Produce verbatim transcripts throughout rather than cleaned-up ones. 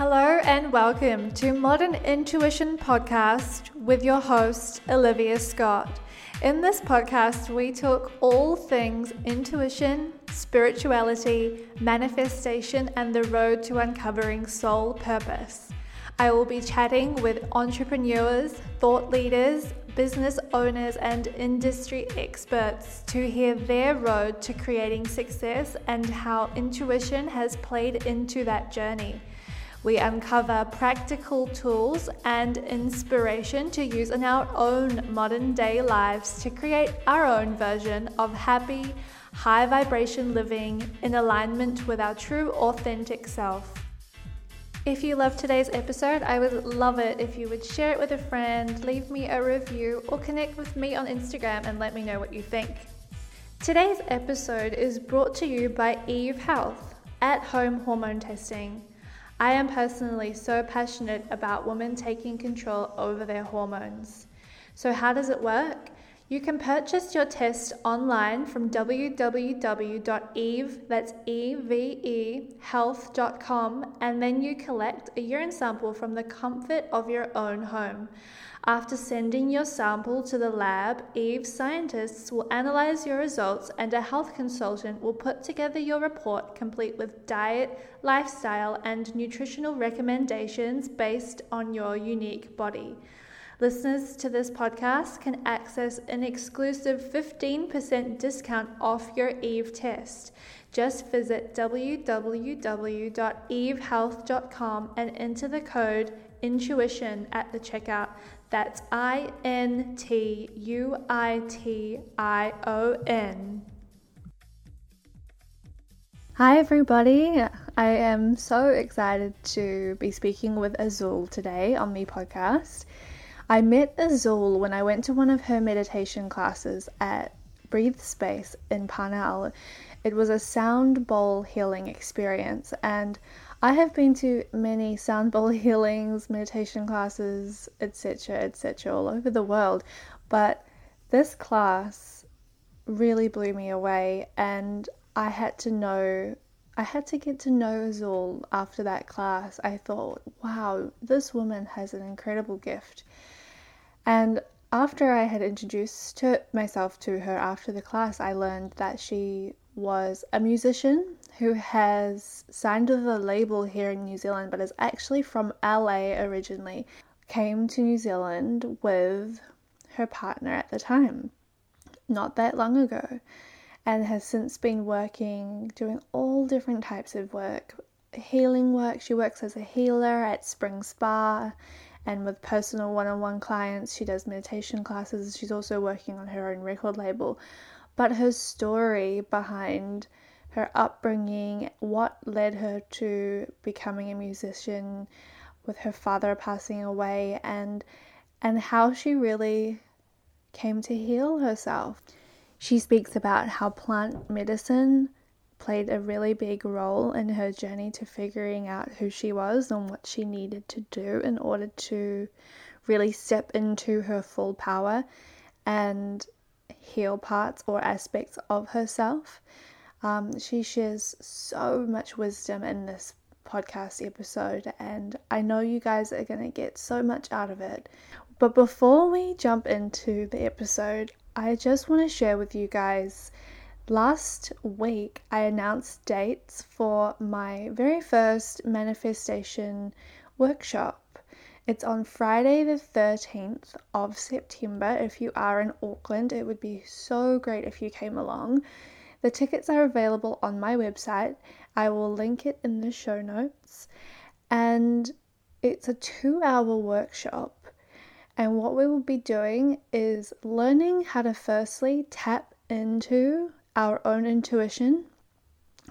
Hello and welcome to Modern Intuition Podcast with your host, Olivia Scott. In this podcast, we talk all things intuition, spirituality, manifestation, and the road to uncovering soul purpose. I will be chatting with entrepreneurs, thought leaders, business owners, and industry experts to hear their road to creating success and how intuition has played into that journey. We uncover practical tools and inspiration to use in our own modern day lives to create our own version of happy, high vibration living in alignment with our true, authentic self. If you loved today's episode, I would love it if you would share it with a friend, leave me a review, or connect with me on Instagram and let me know what you think. Today's episode is brought to you by Eve Health, at-home hormone testing. I am personally so passionate about women taking control over their hormones. So how does it work? You can purchase your test online from w w w dot eve, that's E V E, health dot com, and then you collect a urine sample from the comfort of your own home. After sending your sample to the lab, Eve scientists will analyze your results and a health consultant will put together your report complete with diet, lifestyle, and nutritional recommendations based on your unique body. Listeners to this podcast can access an exclusive fifteen percent discount off your Eve test. Just visit w w w dot eve health dot com and enter the code INTUITION at the checkout. That's I N T U I T I O N. Hi everybody, I am so excited to be speaking with Azul today on my podcast. I met Azul when I went to one of her meditation classes at Breathe Space in Parnell. It was a sound bowl healing experience, and I have been to many sound bowl healings, meditation classes, et cetera, et cetera, all over the world, but this class really blew me away, and I had to know, I had to get to know Azul after that class. I thought, wow, this woman has an incredible gift, and after I had introduced her, myself to her after the class, I learned that she was a musician who has signed with a label here in New Zealand but is actually from L A originally, came to New Zealand with her partner at the time, not that long ago, and has since been working, doing all different types of work, healing work. She works as a healer at Spring Spa and with personal one-on-one clients. She does meditation classes. She's also working on her own record label. But her story behind her upbringing, what led her to becoming a musician with her father passing away, and and how she really came to heal herself. She speaks about how plant medicine played a really big role in her journey to figuring out who she was and what she needed to do in order to really step into her full power and heal parts or aspects of herself. Um, she shares so much wisdom in this podcast episode, and I know you guys are going to get so much out of it. But before we jump into the episode, I just want to share with you guys, last week I announced dates for my very first manifestation workshop. It's on Friday the thirteenth of September. If you are in Auckland, it would be so great if you came along. The tickets are available on my website. I will link it in the show notes. And it's a two-hour workshop. And what we will be doing is learning how to firstly tap into our own intuition,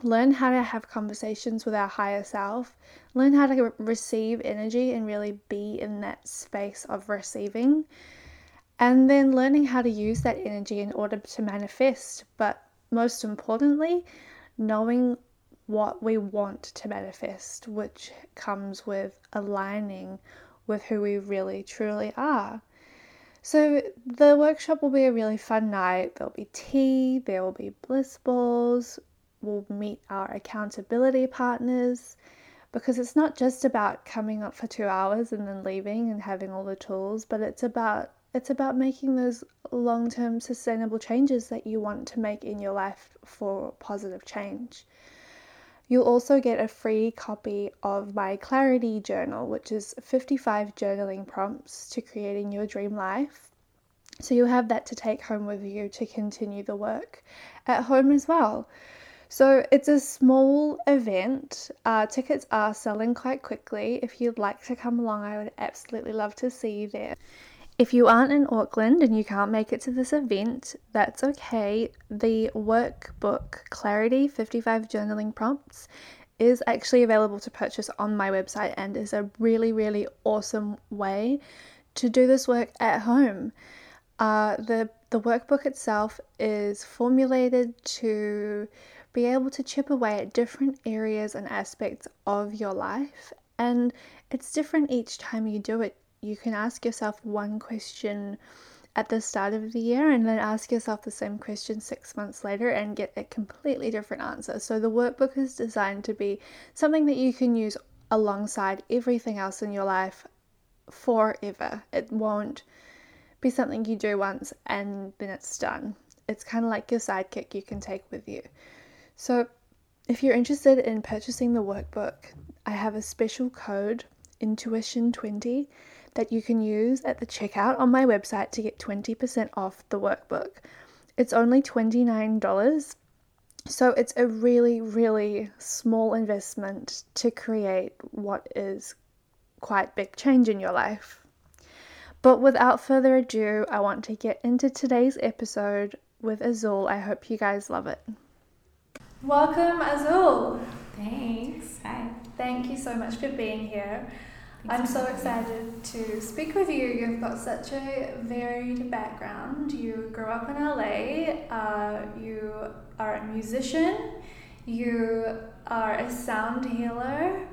learn how to have conversations with our higher self, learn how to receive energy and really be in that space of receiving, and then learning how to use that energy in order to manifest, but most importantly, knowing what we want to manifest, which comes with aligning with who we really truly are. So the workshop will be a really fun night. There'll be tea, there will be bliss balls, we'll meet our accountability partners, because it's not just about coming up for two hours and then leaving and having all the tools, but it's about it's about making those long-term sustainable changes that you want to make in your life for positive change. You'll also get a free copy of my Clarity Journal, which is fifty-five journaling prompts to creating your dream life. So you'll have that to take home with you to continue the work at home as well. So it's a small event. Uh, tickets are selling quite quickly. If you'd like to come along, I would absolutely love to see you there. If you aren't in Auckland and you can't make it to this event, that's okay. The workbook Clarity fifty-five Journaling Prompts is actually available to purchase on my website and is a really, really awesome way to do this work at home. Uh, the the workbook itself is formulated to be able to chip away at different areas and aspects of your life, and it's different each time you do it. You can ask yourself one question at the start of the year and then ask yourself the same question six months later and get a completely different answer. So the workbook is designed to be something that you can use alongside everything else in your life forever. It won't be something you do once and then it's done. It's kind of like your sidekick you can take with you. So if you're interested in purchasing the workbook, I have a special code, Intuition twenty, that you can use at the checkout on my website to get twenty percent off the workbook. It's only twenty-nine dollars, so it's a really, really small investment to create what is quite big change in your life. But without further ado, I want to get into today's episode with Azul. I hope you guys love it. Welcome, Azul. Thanks. Hi. Thank you so much for being here. I'm so excited to speak with you. You've got such a varied background. You grew up in L A, uh, you are a musician, you are a sound healer,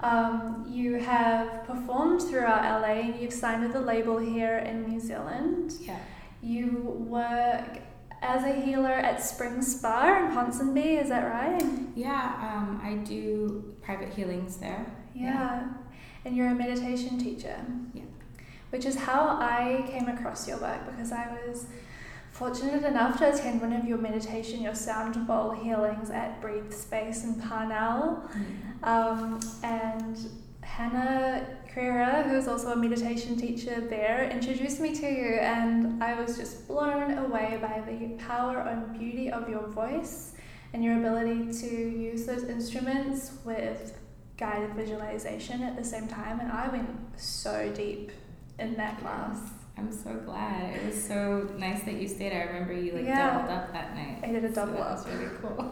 um, you have performed throughout L A, and you've signed with a label here in New Zealand. Yeah. You work as a healer at Spring Spa in Ponsonby, is that right? Yeah, um, I do private healings there. Yeah. yeah. And you're a meditation teacher. Yeah. Which is how I came across your work, because I was fortunate enough to attend one of your meditation, your sound bowl healings at Breathe Space in Parnell. Mm-hmm. Um, and Hannah Carrera, who's also a meditation teacher there, introduced me to you, and I was just blown away by the power and beauty of your voice and your ability to use those instruments with guided visualization at the same time, and I went so deep in that class. I'm so glad. It was so nice that you stayed. I remember you like yeah. doubled up that night. I did a double so up. That was really cool.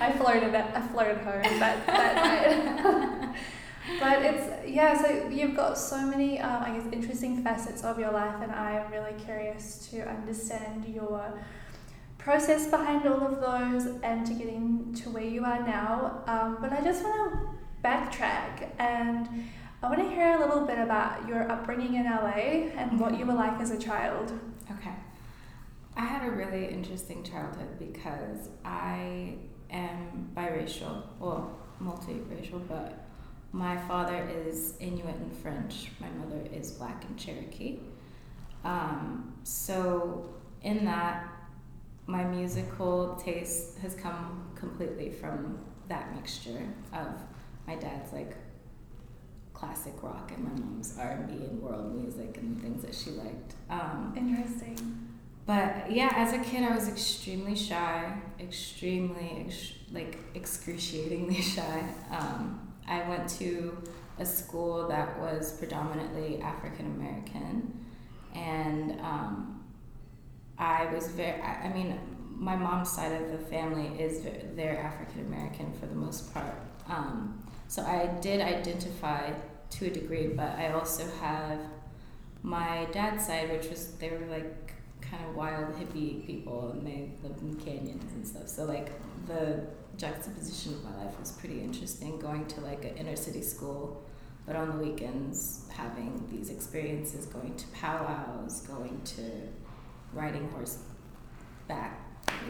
I floated at, I floated home that, that night. But it's, yeah, so you've got so many, um, I guess, interesting facets of your life, and I'm really curious to understand your process behind all of those and to get into where you are now. Um, but I just want to backtrack, and I want to hear a little bit about your upbringing in L A and what you were like as a child. Okay. I had a really interesting childhood because I am biracial, or multiracial, but my father is Inuit and French. My mother is Black and Cherokee. Um, so in that, my musical taste has come completely from that mixture of my dad's like classic rock and my mom's R and B and world music and the things that she liked. Um, Interesting. But yeah, as a kid, I was extremely shy, extremely, like excruciatingly shy. Um, I went to a school that was predominantly African American, and um, I was very, I mean, my mom's side of the family is they're African American for the most part. Um, so I did identify to a degree, but I also have my dad's side, which was, they were like kind of wild hippie people, and they lived in canyons and stuff. So like the juxtaposition of my life was pretty interesting, going to like an inner city school, but on the weekends having these experiences, going to powwows, going to riding horseback,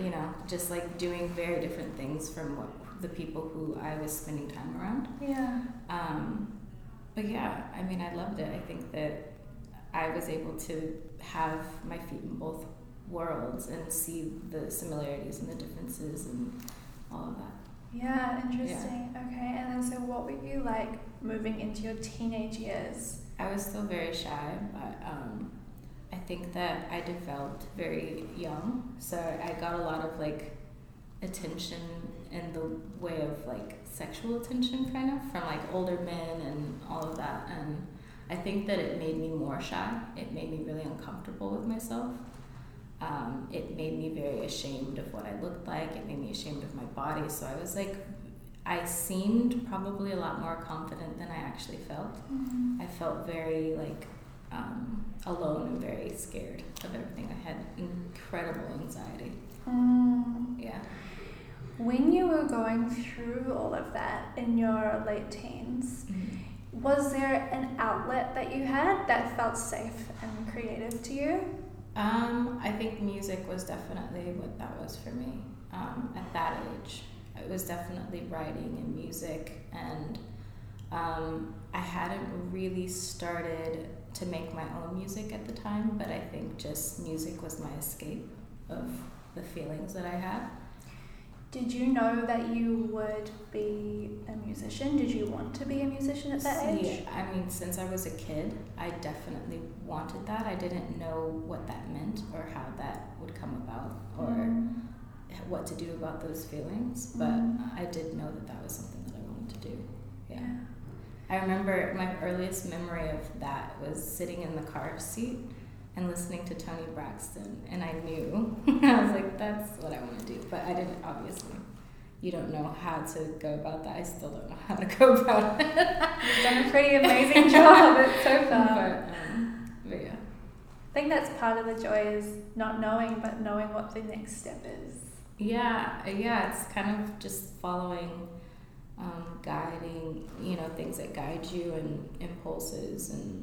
you know, just like doing very different things from what the people who I was spending time around. Yeah. Um, but yeah, I mean, I loved it. I think that I was able to have my feet in both worlds and see the similarities and the differences and all of that. Yeah, interesting. Yeah. Okay, and then so what were you like moving into your teenage years? I was still very shy, but um, I think that I developed very young. So I got a lot of like attention in the way of like sexual attention kind of from like older men and all of that. And I think that it made me more shy. It made me really uncomfortable with myself. Um, it made me very ashamed of what I looked like. It made me ashamed of my body. So I was like, I seemed probably a lot more confident than I actually felt. Mm-hmm. I felt very like um, alone and very scared of everything. I had incredible anxiety. Mm. Yeah. When you were going through all of that in your late teens, mm-hmm. was there an outlet that you had that felt safe and creative to you? Um, I think music was definitely what that was for me um, at that age. It was definitely writing and music, and um, I hadn't really started to make my own music at the time, but I think just music was my escape of the feelings that I had. Did you know that you would be a musician? Did you want to be a musician at that age? Yeah, I mean, since I was a kid, I definitely wanted that. I didn't know what that meant or how that would come about or mm. what to do about those feelings, but mm. I did know that that was something that I wanted to do. Yeah. yeah. I remember my earliest memory of that was sitting in the car seat and listening to Toni Braxton, and I knew. I was like, that's what I want to do. But I didn't, obviously. You don't know how to go about that. I still don't know how to go about it. You've done a pretty amazing job of it so far. But, um, but yeah. I think that's part of the joy is not knowing, but knowing what the next step is. Yeah, yeah. It's kind of just following, um, guiding, you know, things that guide you and impulses and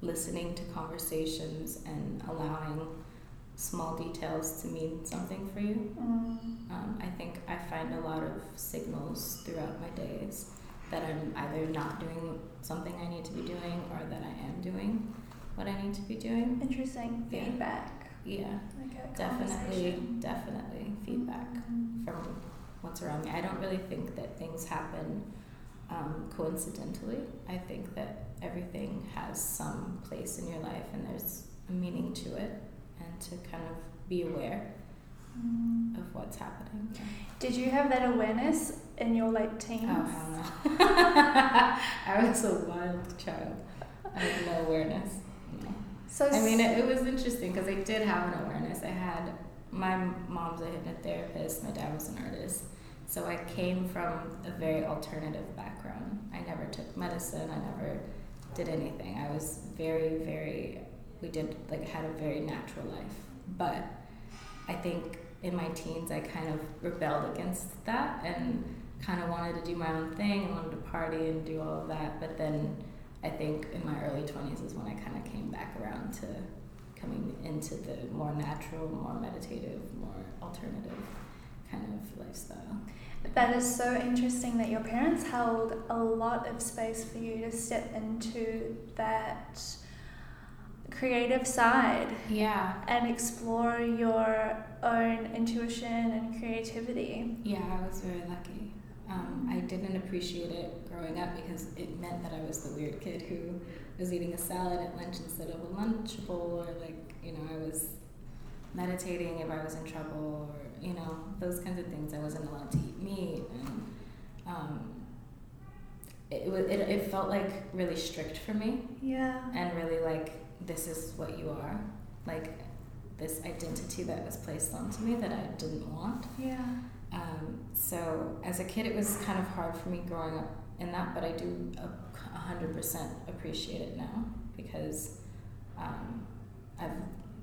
listening to conversations and allowing small details to mean something for you. Mm. Um, I think I find a lot of signals throughout my days that I'm either not doing something I need to be doing or that I am doing what I need to be doing. Interesting. Yeah. Feedback. Yeah. Like definitely, definitely feedback mm. from what's around me. I don't really think that things happen um, coincidentally. I think that everything has some place in your life and there's a meaning to it, and to kind of be aware mm. of what's happening. Did you have that awareness in your late teens? Oh, hell no. I was a wild child. I had no awareness. No. So I mean, it, it was interesting because I did have an awareness. I had, my mom's a hypnotherapist, my dad was an artist. So I came from a very alternative background. I never took medicine, I never did anything. I was very, very, we did, like, had a very natural life. But I think in my teens, I kind of rebelled against that and kind of wanted to do my own thing and wanted to party and do all of that. But then I think in my early twenties is when I kind of came back around to coming into the more natural, more meditative, more alternative kind of lifestyle. That is so interesting that your parents held a lot of space for you to step into that creative side. Yeah. And explore your own intuition and creativity. Yeah, I was very lucky. Um, I didn't appreciate it growing up because it meant that I was the weird kid who was eating a salad at lunch instead of a Lunchable, or like, you know, I was meditating if I was in trouble, or you know, those kinds of things. I wasn't allowed to eat meat, and um, it, it it felt like really strict for me. Yeah. And really like, this is what you are, like this identity that was placed onto me that I didn't want. Yeah. Um. So as a kid, it was kind of hard for me growing up in that, but I do a hundred percent appreciate it now because um, I've.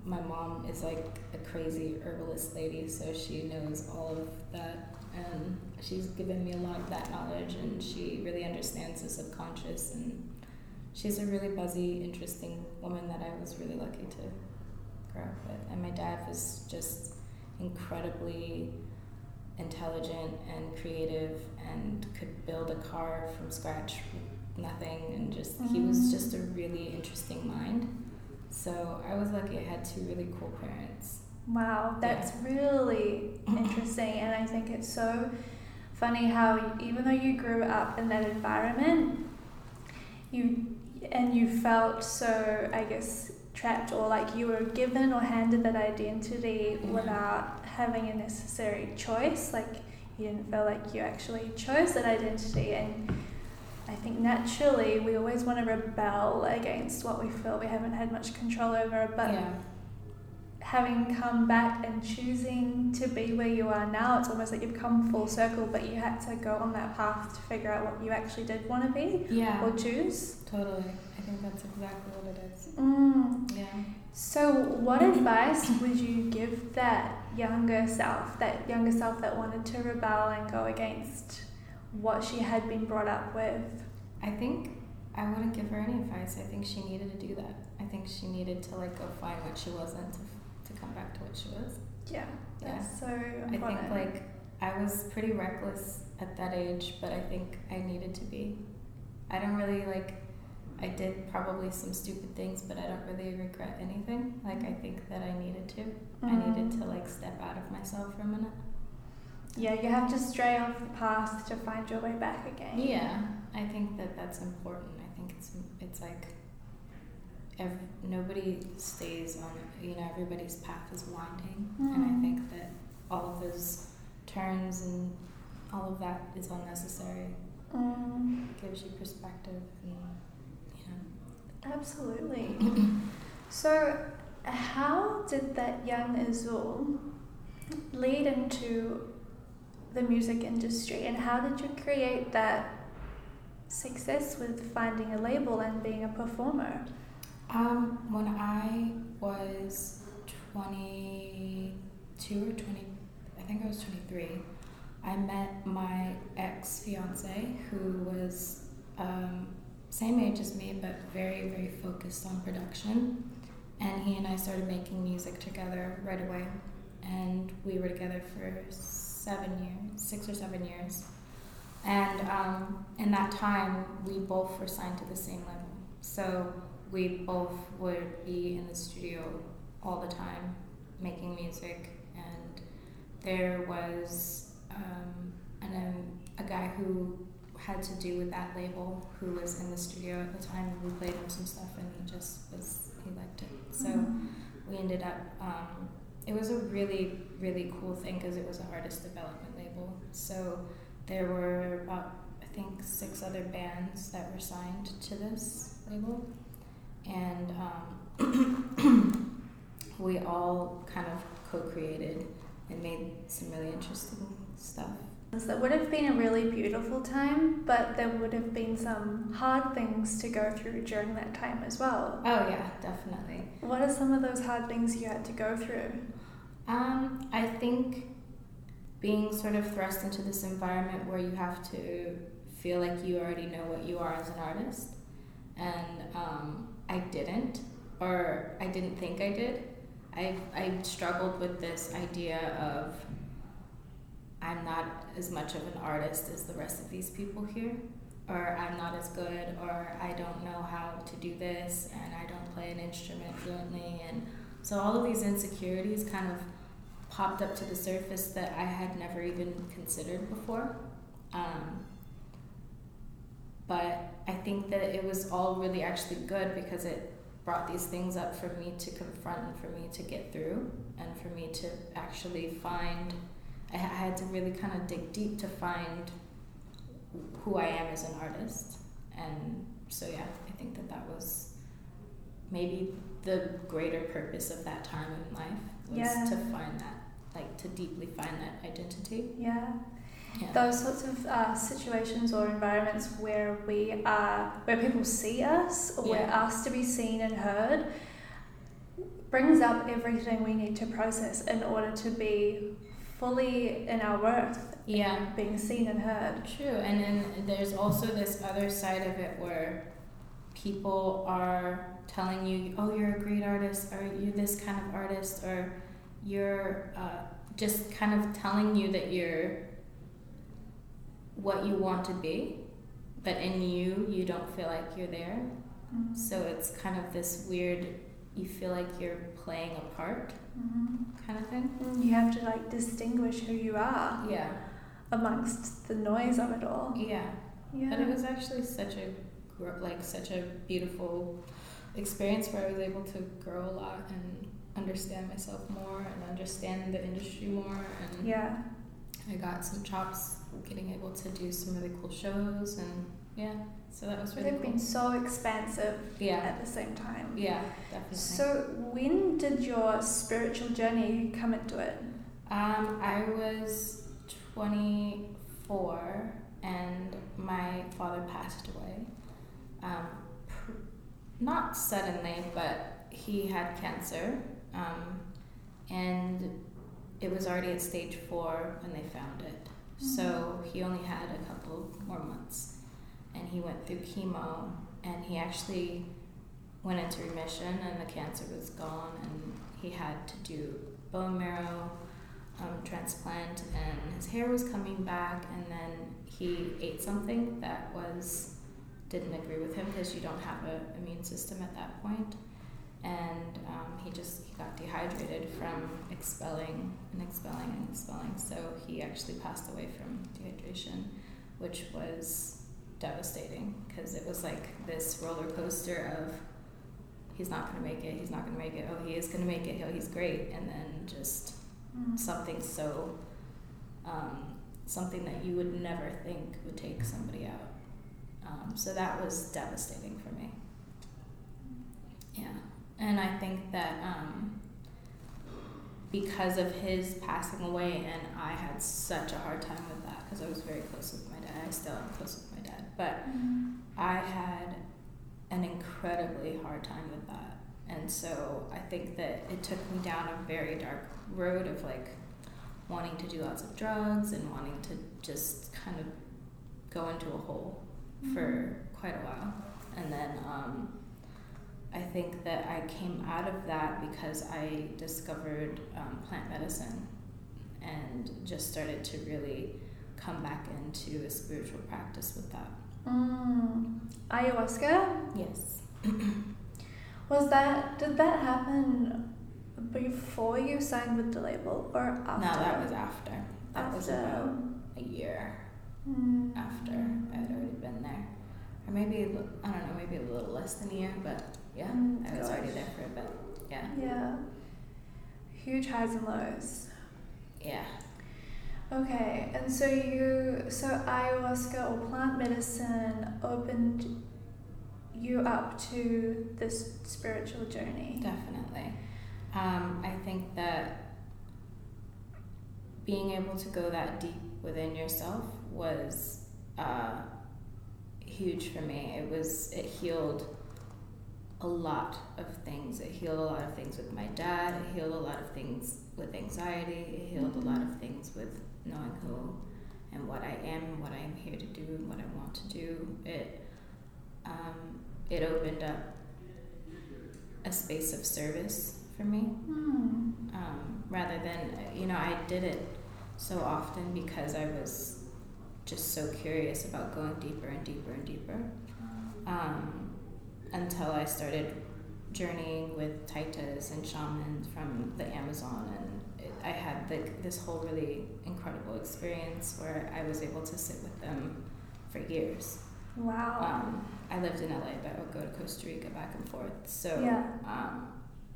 My mom is like a crazy herbalist lady, so she knows all of that, and she's given me a lot of that knowledge, and she really understands the subconscious, and she's a really buzzy, interesting woman that I was really lucky to grow up with. And my dad was just incredibly intelligent and creative and could build a car from scratch with nothing, and just mm-hmm. he was just a really interesting mind. So I was lucky I had two really cool parents. Wow, that's yeah. really interesting. And I think it's so funny how even though you grew up in that environment, you and you felt so, I guess, trapped, or like you were given or handed that identity yeah. without having a necessary choice. Like you didn't feel like you actually chose that identity. And I think naturally we always want to rebel against what we feel we haven't had much control over, but yeah. having come back and choosing to be where you are now, it's almost like you've come full circle, but you had to go on that path to figure out what you actually did want to be yeah. or choose. Totally. I think that's exactly what it is. Mm. Yeah. So what advice would you give that younger self, that younger self that wanted to rebel and go against what she had been brought up with? I think I wouldn't give her any advice. I think she needed to do that. I think she needed to like go find what she wasn't to, f- to come back to what she was. Yeah, yeah. That's so important. I think like I was pretty reckless at that age, but I think I needed to be. I don't really like. I did probably some stupid things, but I don't really regret anything. Like I think that I needed to. Mm-hmm. I needed to like step out of myself for a minute. Yeah, you have to stray off the path to find your way back again. Yeah, I think that that's important. I think it's it's like every, nobody stays on, you know, everybody's path is winding. Mm. And I think that all of those turns and all of that is unnecessary. Mm. It gives you perspective and, you know. Absolutely. So how did that young Azul lead into the music industry, and how did you create that success with finding a label and being a performer? Um, when I was twenty-two or twenty, I think I was twenty-three, I met my ex-fiance who was um, same age as me but very, very focused on production, and he and I started making music together right away, and we were together for seven years, six or seven years. And um, in that time, we both were signed to the same label. So we both would be in the studio all the time making music. And there was um, an, um, a guy who had to do with that label who was in the studio at the time. We played him some stuff and he just was, he liked it. So mm-hmm. we ended up, um, it was a really, really cool thing because it was an artist development label. So there were about, I think, six other bands that were signed to this label. And um, we all kind of co-created and made some really interesting stuff. So that would have been a really beautiful time, but there would have been some hard things to go through during that time as well. Oh yeah, definitely. What are some of those hard things you had to go through? Um, I think being sort of thrust into this environment where you have to feel like you already know what you are as an artist, and um, I didn't, or I didn't think I did. I I struggled with this idea of I'm not as much of an artist as the rest of these people here, or I'm not as good, or I don't know how to do this, and I don't play an instrument fluently, and so all of these insecurities kind of popped up to the surface that I had never even considered before. Um, but I think that it was all really actually good because it brought these things up for me to confront and for me to get through and for me to actually find, I had to really kind of dig deep to find who I am as an artist. And so yeah, I think that that was maybe the greater purpose of that time in life, was yeah. to find that, like to deeply find that identity. Yeah, yeah. Those sorts of uh, situations or environments where we are, where people see us or yeah. we're asked to be seen and heard, brings up everything we need to process in order to be fully in our worth, yeah, and being seen and heard. True, and then there's also this other side of it where people are telling you, oh, you're a great artist, or you're this kind of artist, or you're uh, just kind of telling you that you're what you want to be, but in you, you don't feel like you're there. Mm-hmm. So it's kind of this weird, you feel like you're playing a part, mm-hmm. kind of thing. You have to like distinguish who you are. Yeah. Amongst the noise of it all. Yeah. Yeah. But it was actually such a like such a beautiful experience where I was able to grow a lot and understand myself more and understand the industry more, and yeah, I got some chops getting able to do some really cool shows, and yeah, so that was really They've cool. been so expansive yeah. at the same time. Yeah, definitely. So when did your spiritual journey come into it? Um, I was twenty-four and my father passed away. Um, pr- not suddenly, but he had cancer, um, and it was already at stage four when they found it. Mm-hmm. So he only had a couple more months, and he went through chemo, and he actually went into remission, and the cancer was gone, and he had to do bone marrow um, transplant, and his hair was coming back, and then he ate something that was... didn't agree with him, because you don't have an immune system at that point, and um, he just he got dehydrated from expelling and expelling and expelling, so he actually passed away from dehydration, which was devastating, because it was like this roller coaster of he's not going to make it, he's not going to make it, oh, he is going to make it, oh, he's great, and then just mm. something so um, something that you would never think would take somebody out. Um, so that was devastating for me. Yeah. And I think that um, because of his passing away, and I had such a hard time with that because I was very close with my dad. I still am close with my dad. But mm-hmm. I had an incredibly hard time with that. And so I think that it took me down a very dark road of like wanting to do lots of drugs and wanting to just kind of go into a hole for quite a while, and then um, I think that I came out of that because I discovered um, plant medicine and just started to really come back into a spiritual practice with that. Mm. Ayahuasca? Yes. Was that, did that happen before you signed with the label or after? No, that was after. That after. was about a year. Mm. After I'd already been there, or maybe I don't know, maybe a little less than a year, but yeah, mm, I was gosh. already there for a bit. Yeah, yeah, huge highs and lows. Yeah. Okay, and so you, so ayahuasca or plant medicine opened you up to this spiritual journey. Definitely, um, I think that being able to go that deep within yourself was uh, huge for me. It was, it healed a lot of things. It healed a lot of things with my dad. It healed a lot of things with anxiety. It healed a lot of things with knowing who and what I am and what I am here to do and what I want to do. It um, it opened up a space of service for me. Mm. Um, rather than, you know, I did it so often because I was just so curious about going deeper and deeper and deeper, um, until I started journeying with Taitas and shamans from the Amazon, and it, I had like this whole really incredible experience where I was able to sit with them for years. Wow. Um, I lived in L A, but I would go to Costa Rica back and forth, so yeah. um,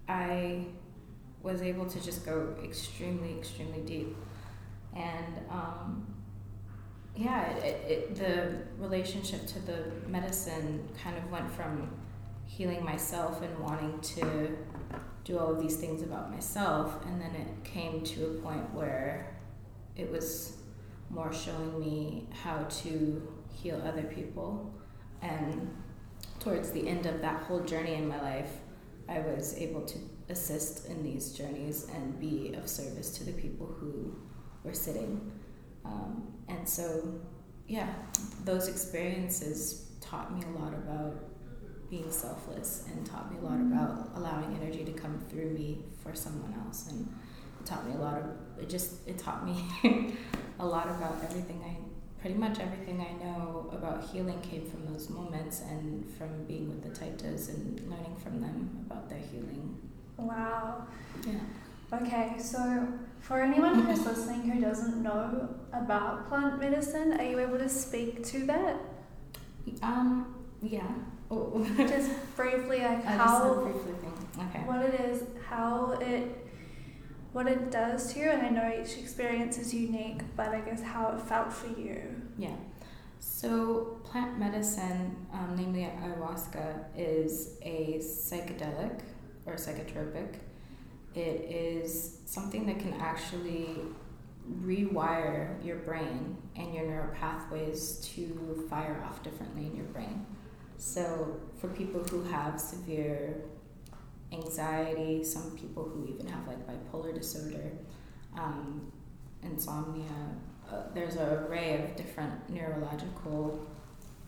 I was able to just go extremely, extremely deep, and um, yeah, it, it, it, the relationship to the medicine kind of went from healing myself and wanting to do all of these things about myself, and then it came to a point where it was more showing me how to heal other people. And towards the end of that whole journey in my life, I was able to assist in these journeys and be of service to the people who were sitting. Um, and so, yeah, those experiences taught me a lot about being selfless, and taught me a lot about allowing energy to come through me for someone else, and it taught me a lot it just, it taught me a lot about everything I, pretty much everything I know about healing came from those moments and from being with the Taitas and learning from them about their healing. Wow. Yeah. Okay, so for anyone who's listening who doesn't know about plant medicine, are you able to speak to that? Um. Yeah. Oh. Just briefly, like I how. Just briefly thing. Okay. What it is, how it. What it does to you, and I know each experience is unique, but I guess how it felt for you. Yeah. So plant medicine, um, namely ayahuasca, is a psychedelic or psychotropic. It is something that can actually rewire your brain and your neural pathways to fire off differently in your brain. So for people who have severe anxiety, some people who even have like bipolar disorder, um, insomnia. Uh, there's an array of different neurological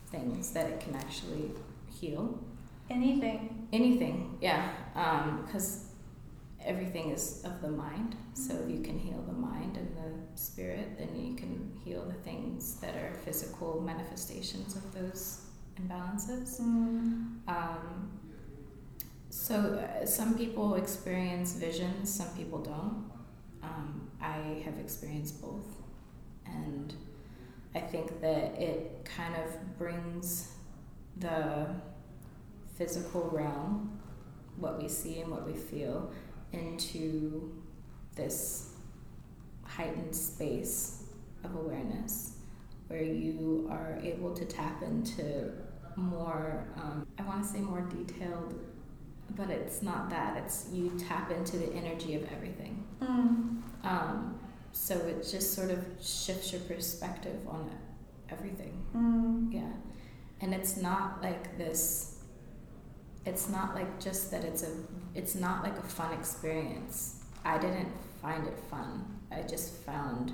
things that it can actually heal. Anything. Anything, yeah. Um, because everything is of the mind, so you can heal the mind and the spirit, and you can heal the things that are physical manifestations of those imbalances. Mm. Um, So uh, some people experience visions, some people don't. Um, I have experienced both. And I think that it kind of brings the physical realm, what we see and what we feel, into this heightened space of awareness where you are able to tap into more, um, I want to say more detailed, but it's not that. It's you tap into the energy of everything. Mm. Um, so it just sort of shifts your perspective on everything. Mm. Yeah. And it's not like this, it's not like just that it's a, it's not like a fun experience. I didn't find it fun. I just found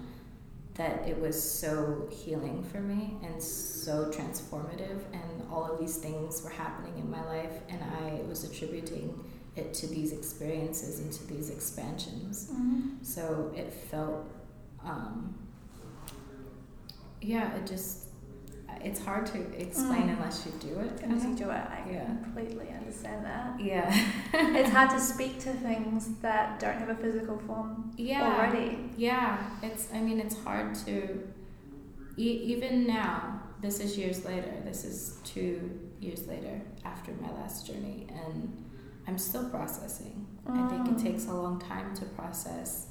that it was so healing for me and so transformative, and all of these things were happening in my life, and I was attributing it to these experiences and to these expansions. Mm-hmm. So it felt, um, yeah, it just, it's hard to explain mm. unless you do it. Unless you do it, I yeah. completely understand that. Yeah. It's hard to speak to things that don't have a physical form yeah. already. Yeah. It's. I mean, it's hard to, e- even now, this is years later, this is two years later after my last journey, and I'm still processing. Mm. I think it takes a long time to process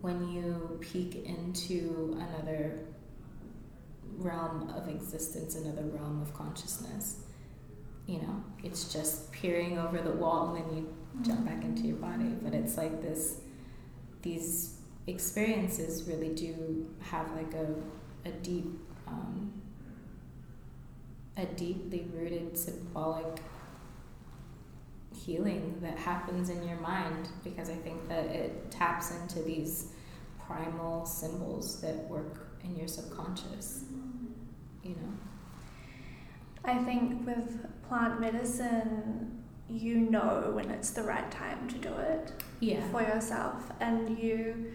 when you peek into another realm of existence, another realm of consciousness. You know, it's just peering over the wall and then you mm-hmm. jump back into your body. But it's like this, these experiences really do have like a, a deep, um, a deeply rooted symbolic healing that happens in your mind, because I think that it taps into these primal symbols that work in your subconscious. You know, I think with plant medicine, you know when it's the right time to do it yeah. for yourself, and you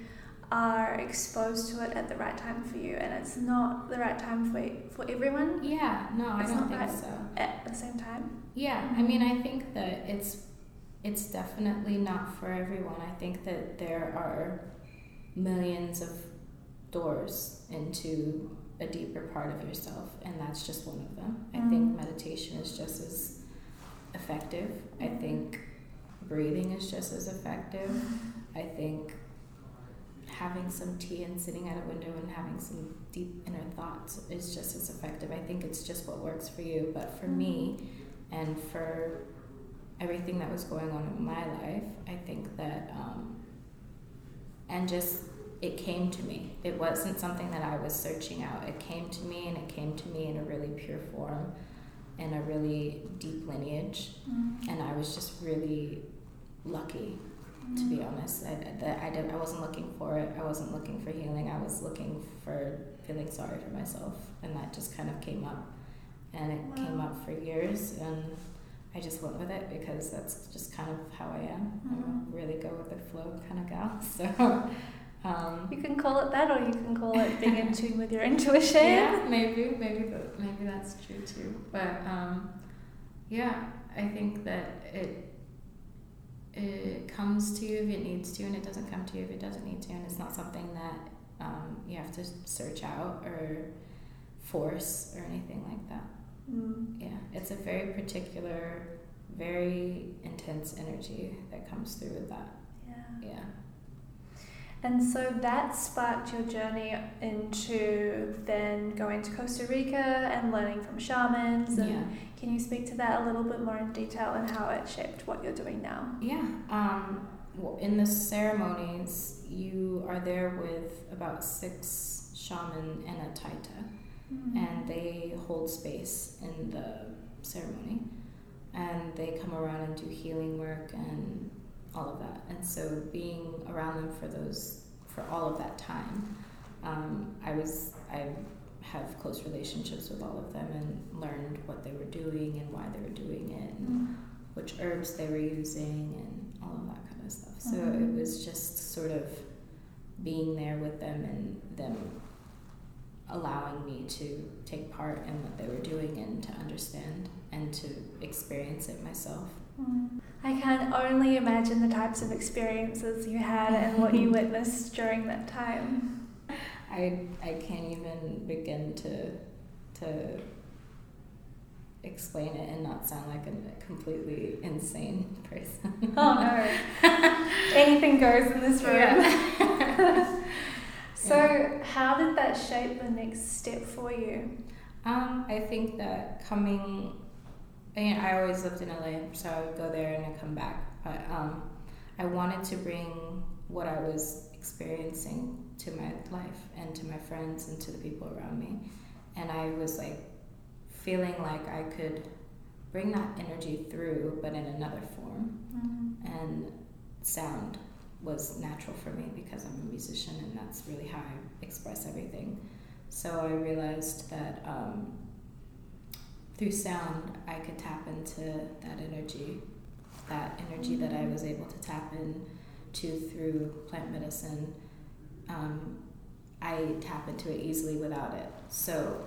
are exposed to it at the right time for you, and it's not the right time for for everyone. Yeah, no, it's I don't think so. At the same time. Yeah, I mean, I think that it's it's definitely not for everyone. I think that there are millions of doors into a deeper part of yourself, and that's just one of them. I mm. think meditation is just as effective. I think breathing is just as effective. I think having some tea and sitting at a window and having some deep inner thoughts is just as effective. I think it's just what works for you. But for me, and for everything that was going on in my life, I think that um, and just it came to me. It wasn't something that I was searching out. It came to me, and it came to me in a really pure form, in a really deep lineage. Mm. And I was just really lucky, mm. to be honest. I, that I, did, I wasn't looking for it. I wasn't looking for healing. I was looking for feeling sorry for myself, and that just kind of came up. And it wow. came up for years, and I just went with it because that's just kind of how I am. Mm-hmm. I really go with the flow kind of gal. So um, you can call it that, or you can call it being in tune with your intuition. Yeah, maybe, maybe, that, maybe that's true too. But um, yeah, I think that it it comes to you if it needs to, and it doesn't come to you if it doesn't need to, and it's not something that um, you have to search out or force or anything like that. Mm. Yeah, it's a very particular, very intense energy that comes through with that. Yeah. Yeah. And so that sparked your journey into then going to Costa Rica and learning from shamans. And yeah. Can you speak to that a little bit more in detail and how it shaped what you're doing now? Yeah. Um, well, in the ceremonies, you are there with about six shaman and a Taita. Mm-hmm. And they hold space in the ceremony, and they come around and do healing work and all of that. And so being around them for those for all of that time, um, I was I have close relationships with all of them and learned what they were doing and why they were doing it, and mm-hmm. which herbs they were using and all of that kind of stuff. So mm-hmm. it was just sort of being there with them and them allowing me to take part in what they were doing and to understand and to experience it myself. Mm. I can only imagine the types of experiences you had and what you witnessed during that time. I I can't even begin to to explain it and not sound like a completely insane person. Oh no. Anything goes in this room. Yeah. So how did that shape the next step for you? Um, I think that coming... I, mean, I always lived in L A, so I would go there and I'd come back. But um, I wanted to bring what I was experiencing to my life and to my friends and to the people around me. And I was like feeling like I could bring that energy through, but in another form. Mm-hmm. And sound was natural for me because I'm a musician and that's really how I express everything. So I realized that um, through sound I could tap into that energy, that energy that I was able to tap into through plant medicine. Um, I tap into it easily without it. So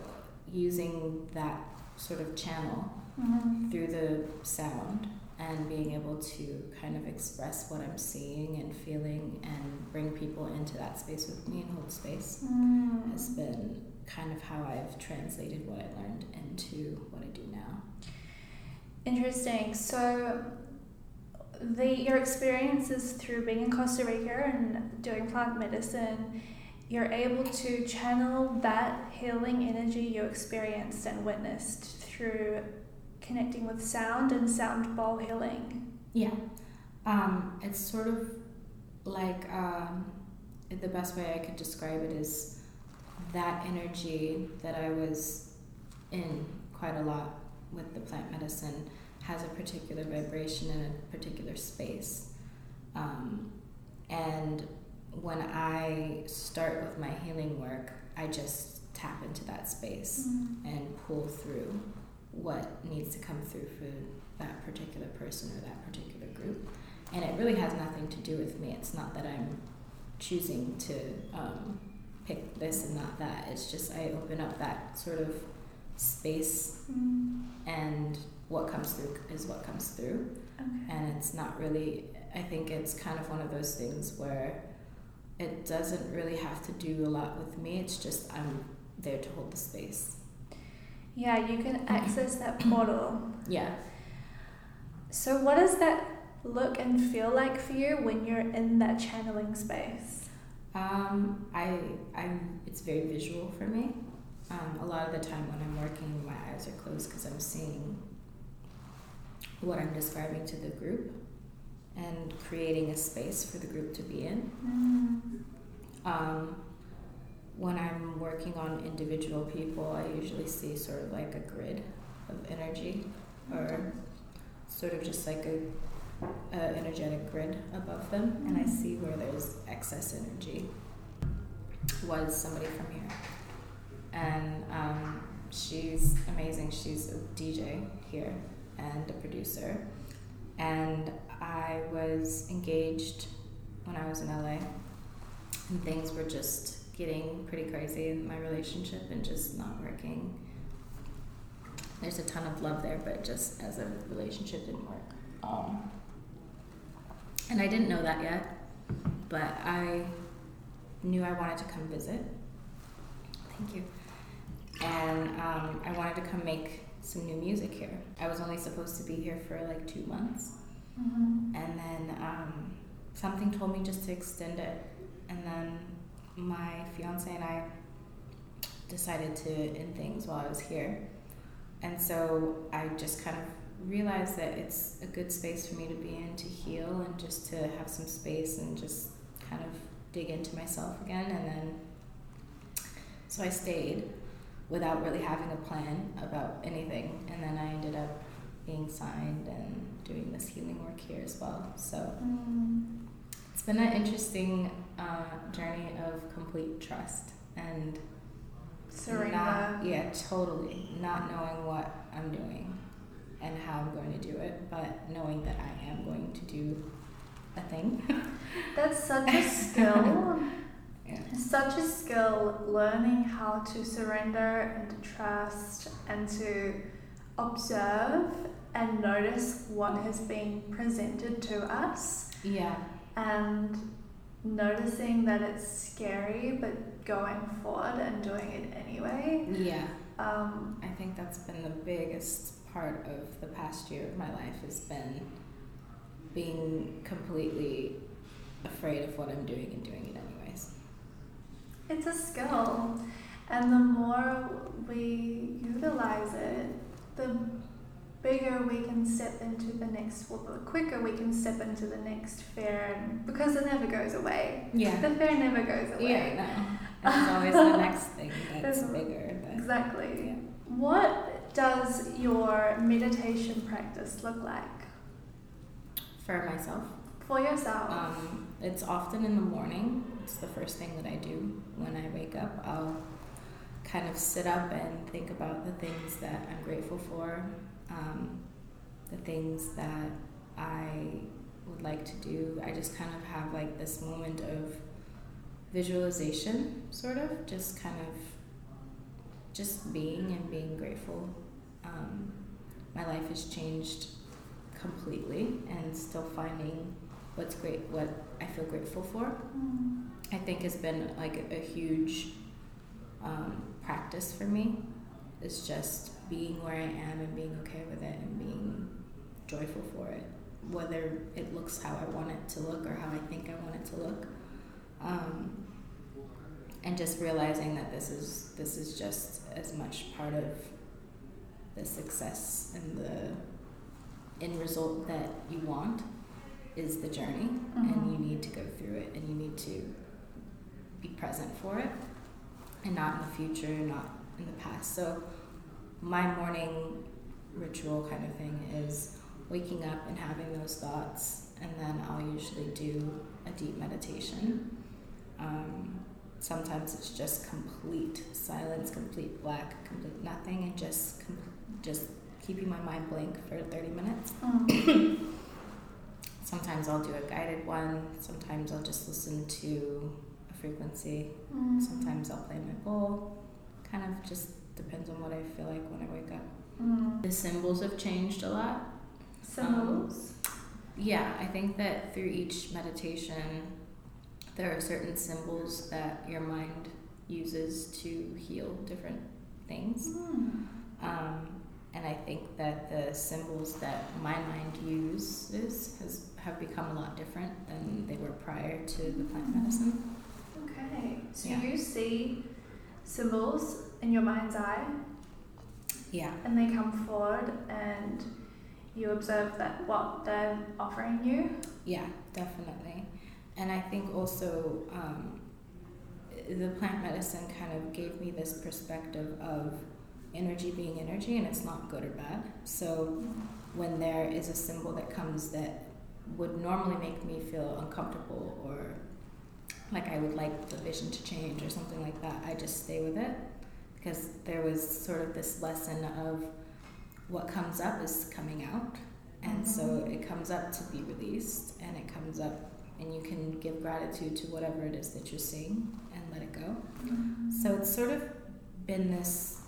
using that sort of channel mm-hmm. through the sound and being able to kind of express what I'm seeing and feeling and bring people into that space with me and hold space mm. has been kind of how I've translated what I learned into what I do now. Interesting. So the your experiences through being in Costa Rica and doing plant medicine, you're able to channel that healing energy you experienced and witnessed through connecting with sound and sound bowl healing. Yeah. Um, it's sort of like um, the best way I could describe it is that energy that I was in quite a lot with the plant medicine has a particular vibration in a particular space. Um, and when I start with my healing work, I just tap into that space mm-hmm. and pull through what needs to come through for that particular person or that particular group. And it really has nothing to do with me. It's not that I'm choosing to um, pick this and not that. It's just I open up that sort of space mm. and what comes through is what comes through. Okay. And it's not really, I think it's kind of one of those things where it doesn't really have to do a lot with me. It's just I'm there to hold the space. Yeah, you can access that portal. Yeah. So what does that look and feel like for you when you're in that channeling space? Um, I, I'm, it's very visual for me. Um, a lot of the time when I'm working, my eyes are closed because I'm seeing what I'm describing to the group and creating a space for the group to be in. Mm. Um. When I'm working on individual people, I usually see sort of like a grid of energy or sort of just like a, a energetic grid above them, mm-hmm. and I see where there's excess energy. Was somebody from here. And um, she's amazing. She's a D J here, and a producer. And I was engaged when I was in L A, and things were just getting pretty crazy in my relationship and just not working. There's a ton of love there, but just as a relationship didn't work. Um, and I didn't know that yet, but I knew I wanted to come visit. Thank you. And um, I wanted to come make some new music here. I was only supposed to be here for like two months. Mm-hmm. And then um, something told me just to extend it. And then my fiance and I decided to end things while I was here. And so I just kind of realized that it's a good space for me to be in, to heal and just to have some space and just kind of dig into myself again. And then, so I stayed without really having a plan about anything. And then I ended up being signed and doing this healing work here as well. So mm. it's been an interesting uh, journey of complete trust and Serena. Not, yeah, totally. Not knowing what I'm doing and how I'm going to do it, but knowing that I am going to do a thing. That's such a skill. Yeah. Such a skill, learning how to surrender and to trust and to observe and notice what has been presented to us. Yeah. And noticing that it's scary, but going forward and doing it anyway. Yeah. Um, I think that's been the biggest part of the past year of my life, has been being completely afraid of what I'm doing and doing it anyways. It's a skill, and the more we utilize it, the bigger we can step into the next, well, the quicker we can step into the next fear, and, because it never goes away. Yeah. The fear never goes away. Yeah, no. It's always the next thing that's bigger. But, exactly. Yeah. What does your meditation practice look like? For myself? For yourself. Um, it's often in the morning. It's the first thing that I do when I wake up. I'll kind of sit up and think about the things that I'm grateful for, um, the things that I would like to do. I just kind of have like this moment of visualization, sort of, just kind of just being and being grateful. Um, my life has changed completely, and still finding what's great, what I feel grateful for, mm. I think has been like a, a huge um, practice for me. It's just being where I am and being okay with it and being joyful for it, whether it looks how I want it to look or how I think I want it to look, um, and just realizing that this is this is just as much part of the success and the end result that you want is the journey, mm-hmm. and you need to go through it, and you need to be present for it, and not in the future, not in the past. So my morning ritual kind of thing is waking up and having those thoughts, and then I'll usually do a deep meditation. Um, sometimes it's just complete silence, complete black, complete nothing, and just com- just keeping my mind blank for thirty minutes. Mm. Sometimes I'll do a guided one. Sometimes I'll just listen to a frequency. Mm. Sometimes I'll play my bowl. Kind of just depends on what I feel like when I wake up. Mm. The symbols have changed a lot. Symbols? Um, yeah, I think that through each meditation, there are certain symbols that your mind uses to heal different things. Mm. Um, And I think that the symbols that my mind uses has, have become a lot different than they were prior to the plant medicine. Okay. So yeah. You see symbols in your mind's eye? Yeah. And they come forward and you observe that what they're offering you? Yeah, definitely. And I think also um, the plant medicine kind of gave me this perspective of energy being energy, and it's not good or bad. So when there is a symbol that comes that would normally make me feel uncomfortable or like I would like the vision to change or something like that, I just stay with it, because there was sort of this lesson of what comes up is coming out, and mm-hmm. so it comes up to be released, and it comes up, and you can give gratitude to whatever it is that you're seeing and let it go. Mm-hmm. So it's sort of been this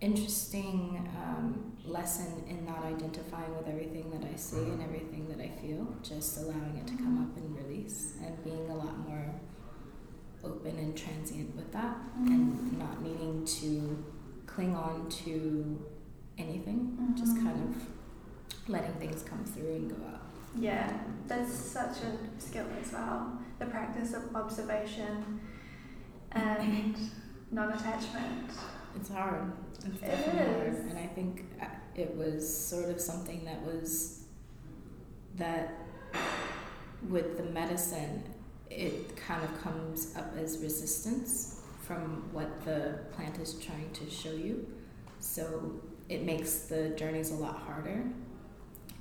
interesting um, lesson in not identifying with everything that I see and everything that I feel, just allowing it to come up and release, and being a lot more open and transient with that, mm-hmm. and not needing to cling on to anything, mm-hmm. just kind of letting things come through and go out. Yeah, that's such a skill as well, the practice of observation and non-attachment. It's hard. It's it definitely is. hard. And I think it was sort of something that was, that with the medicine, it kind of comes up as resistance from what the plant is trying to show you. So it makes the journeys a lot harder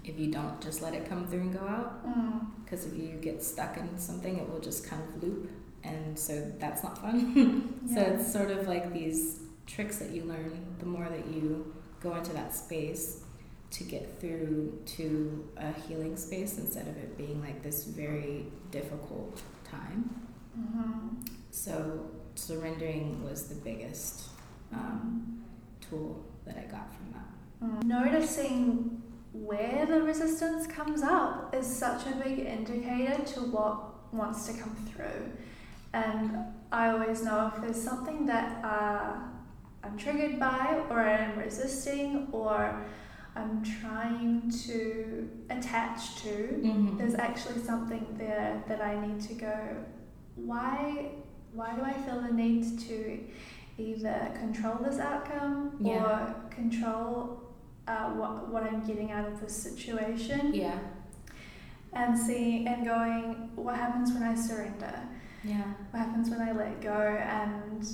if you don't just let it come through and go out. Because mm. if you get stuck in something, it will just kind of loop. And so that's not fun. Yeah. So it's sort of like these tricks that you learn the more that you go into that space to get through to a healing space, instead of it being like this very difficult time. Mm-hmm. So surrendering was the biggest um, tool that I got from that. Mm. Noticing where the resistance comes up is such a big indicator to what wants to come through. And I always know if there's something that uh, I'm triggered by, or I'm resisting, or I'm trying to attach to, mm-hmm. there's actually something there that I need to go, why why do I feel the need to either control this outcome, yeah. or control uh, what, what I'm getting out of this situation? Yeah. And seeing and going, what happens when I surrender? Yeah. What happens when I let go? And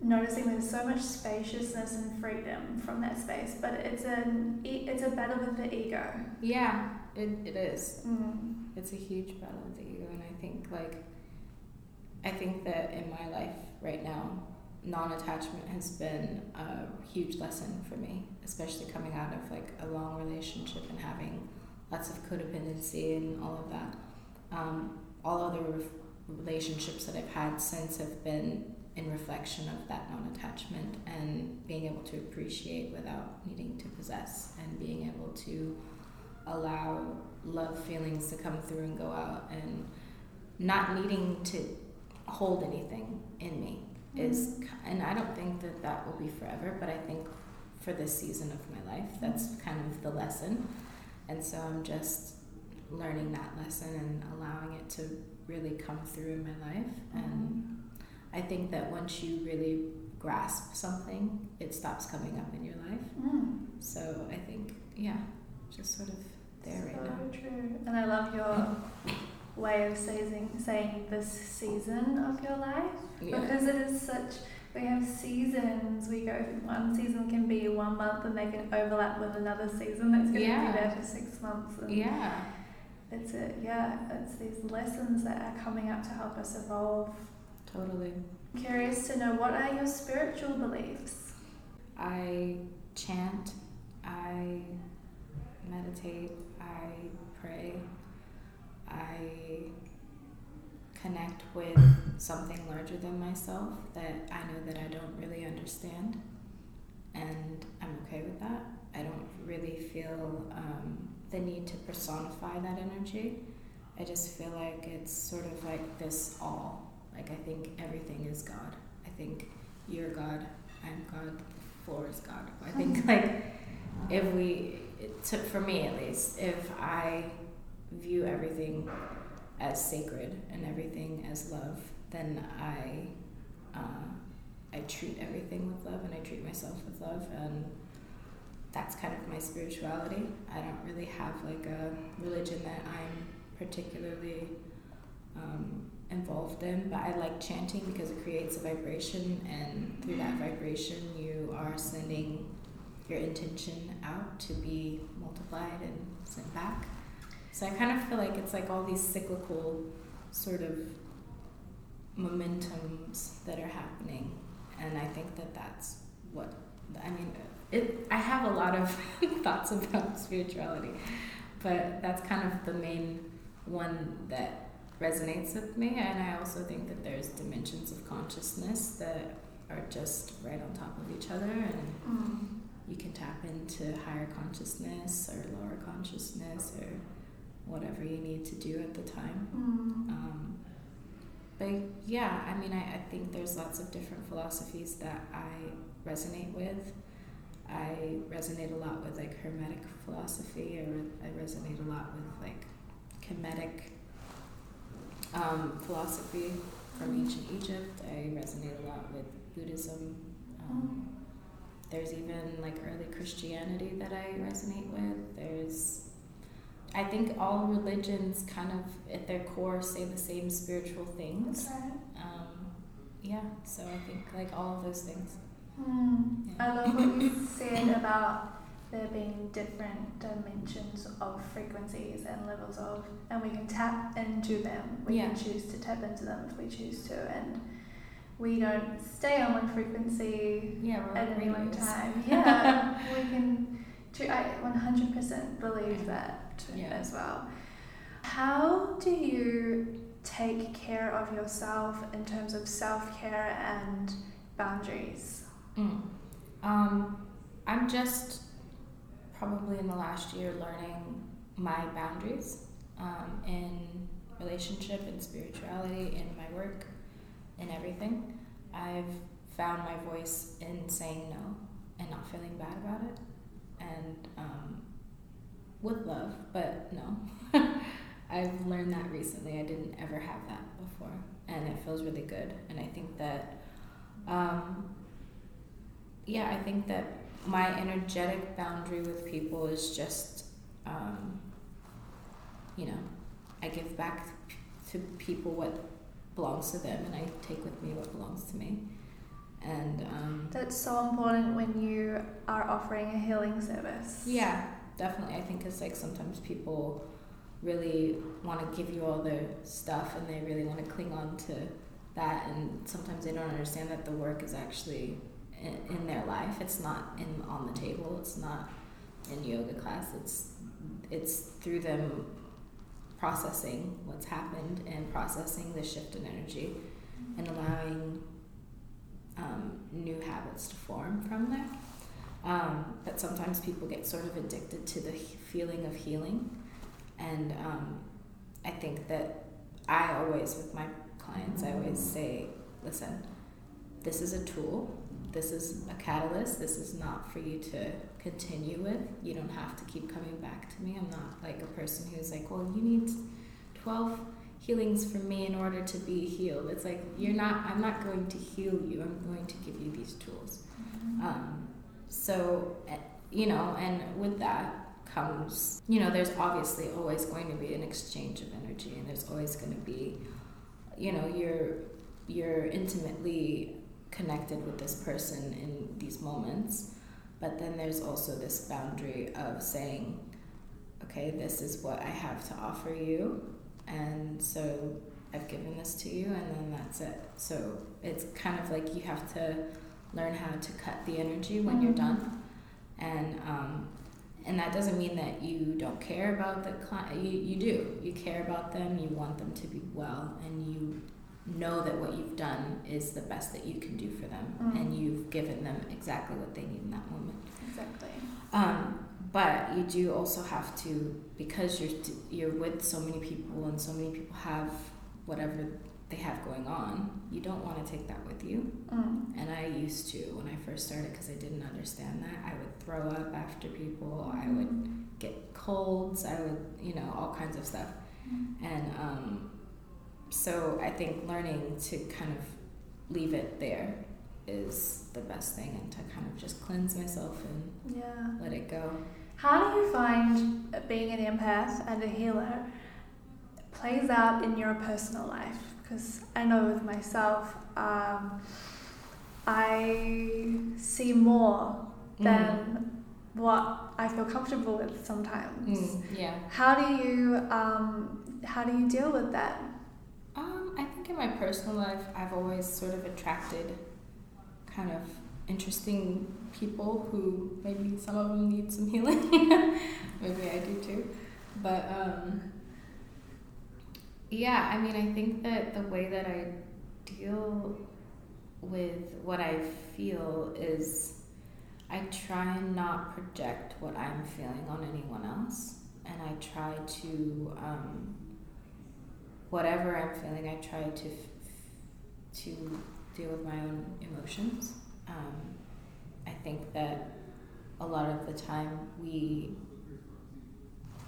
noticing there's so much spaciousness and freedom from that space, but it's an it's a battle with the ego. Yeah, it it is. Mm. It's a huge battle with the ego, and I think like I think that in my life right now, non-attachment has been a huge lesson for me, especially coming out of like a long relationship and having lots of codependency and all of that. Um, all other re- relationships that I've had since have been in reflection of that non-attachment, and being able to appreciate without needing to possess, and being able to allow love feelings to come through and go out, and not needing to hold anything in me is, and I don't think that that will be forever, but I think for this season of my life, that's kind of the lesson. And so I'm just learning that lesson and allowing it to really come through in my life. And I think that once you really grasp something, it stops coming up in your life. Mm. So I think, yeah, just sort of there so right now. So true. And I love your way of saying, saying this season of your life, yeah. because it is such, we have seasons. We go, one season can be one month and they can overlap with another season that's going to yeah. be there for six months. And yeah. It's a, yeah, it's these lessons that are coming up to help us evolve. Totally. Curious to know, what are your spiritual beliefs? I chant, I meditate, I pray, I connect with something larger than myself that I know that I don't really understand, and I'm okay with that. I don't really feel um, the need to personify that energy. I just feel like it's sort of like this all. Like, I think everything is God. I think you're God, I'm God, the floor is God. I think, like, if we, to, for me at least, if I view everything as sacred and everything as love, then I, uh, I treat everything with love, and I treat myself with love, and that's kind of my spirituality. I don't really have, like, a religion that I'm particularly... Um, involved in, but I like chanting because it creates a vibration, and through that vibration you are sending your intention out to be multiplied and sent back. So I kind of feel like it's like all these cyclical sort of momentums that are happening, and I think that that's what I mean it, I have a lot of thoughts about spirituality, but that's kind of the main one that resonates with me. And I also think that there's dimensions of consciousness that are just right on top of each other, and mm. you can tap into higher consciousness or lower consciousness or whatever you need to do at the time. Mm. Um, but yeah, I mean, I, I think there's lots of different philosophies that I resonate with. I resonate a lot with like Hermetic philosophy, or I resonate a lot with like Kemetic um, philosophy from ancient Egypt. I resonate a lot with Buddhism. Um, there's even like early Christianity that I resonate with. There's, I think all religions kind of at their core say the same spiritual things. Okay. Um, yeah, so I think like all of those things. Mm. Yeah. I love what you said about there being different dimensions of frequencies and levels of, and we can tap into them. We yeah. can choose to tap into them if we choose to, and we don't stay on one frequency yeah, at any one time. Yeah, we can. I one hundred percent believe that yeah. as well. How do you take care of yourself in terms of self-care and boundaries? Mm. Um, I'm just probably in the last year learning my boundaries um, in relationship, in spirituality, in my work, in everything. I've found my voice in saying no and not feeling bad about it, and um, with love, but no. I've learned that recently. I didn't ever have that before, and it feels really good. And I think that um, yeah I think that my energetic boundary with people is just um, you know, I give back to people what belongs to them, and I take with me what belongs to me. And um, that's so important when you are offering a healing service. Yeah, definitely. I think it's like sometimes people really want to give you all their stuff, and they really want to cling on to that, and sometimes they don't understand that the work is actually in, in their life. It's not in on the table. It's not in yoga class. It's it's through them processing what's happened and processing the shift in energy, mm-hmm. and allowing Um, new habits to form from there. Um, but sometimes people get sort of addicted to the feeling of healing, and um, I think that I always, with my clients, I always say, listen, this is a tool, this is a catalyst, this is not for you to continue with. You don't have to keep coming back to me. I'm not like a person who's like, well, you need twelve healings from me in order to be healed. It's like, you're not, I'm not going to heal you, I'm going to give you these tools. Mm-hmm. Um, so, you know, and with that comes, you know, there's obviously always going to be an exchange of energy, and there's always going to be, you know, you're, you're intimately connected with this person in these moments, but then there's also this boundary of saying, okay, this is what I have to offer you, and so I've given this to you, and then that's it. So it's kind of like you have to learn how to cut the energy when mm-hmm. you're done. And um, and that doesn't mean that you don't care about the client. You, you do. You care about them. You want them to be well, and you know that what you've done is the best that you can do for them, mm-hmm. and you've given them exactly what they need in that moment. Exactly. Um, But you do also have to, because you're you're with so many people, and so many people have whatever they have going on, you don't want to take that with you. Mm. And I used to, when I first started, because I didn't understand that, I would throw up after people, I would get colds, I would, you know, all kinds of stuff. Mm. And um, so I think learning to kind of leave it there is the best thing, and to kind of just cleanse myself and yeah. let it go. How do you find being an empath and a healer plays out in your personal life? Because I know with myself, um, I see more than mm. what I feel comfortable with sometimes. Mm, yeah. How do you um, how do you deal with that? Um, I think in my personal life, I've always sort of attracted kind of interesting people who maybe some of them need some healing. Maybe I do too. But um, yeah, I mean, I think that the way that I deal with what I feel is I try and not project what I'm feeling on anyone else. And I try to, um, whatever I'm feeling, I try to f- to deal with my own emotions. Um, I think that a lot of the time we,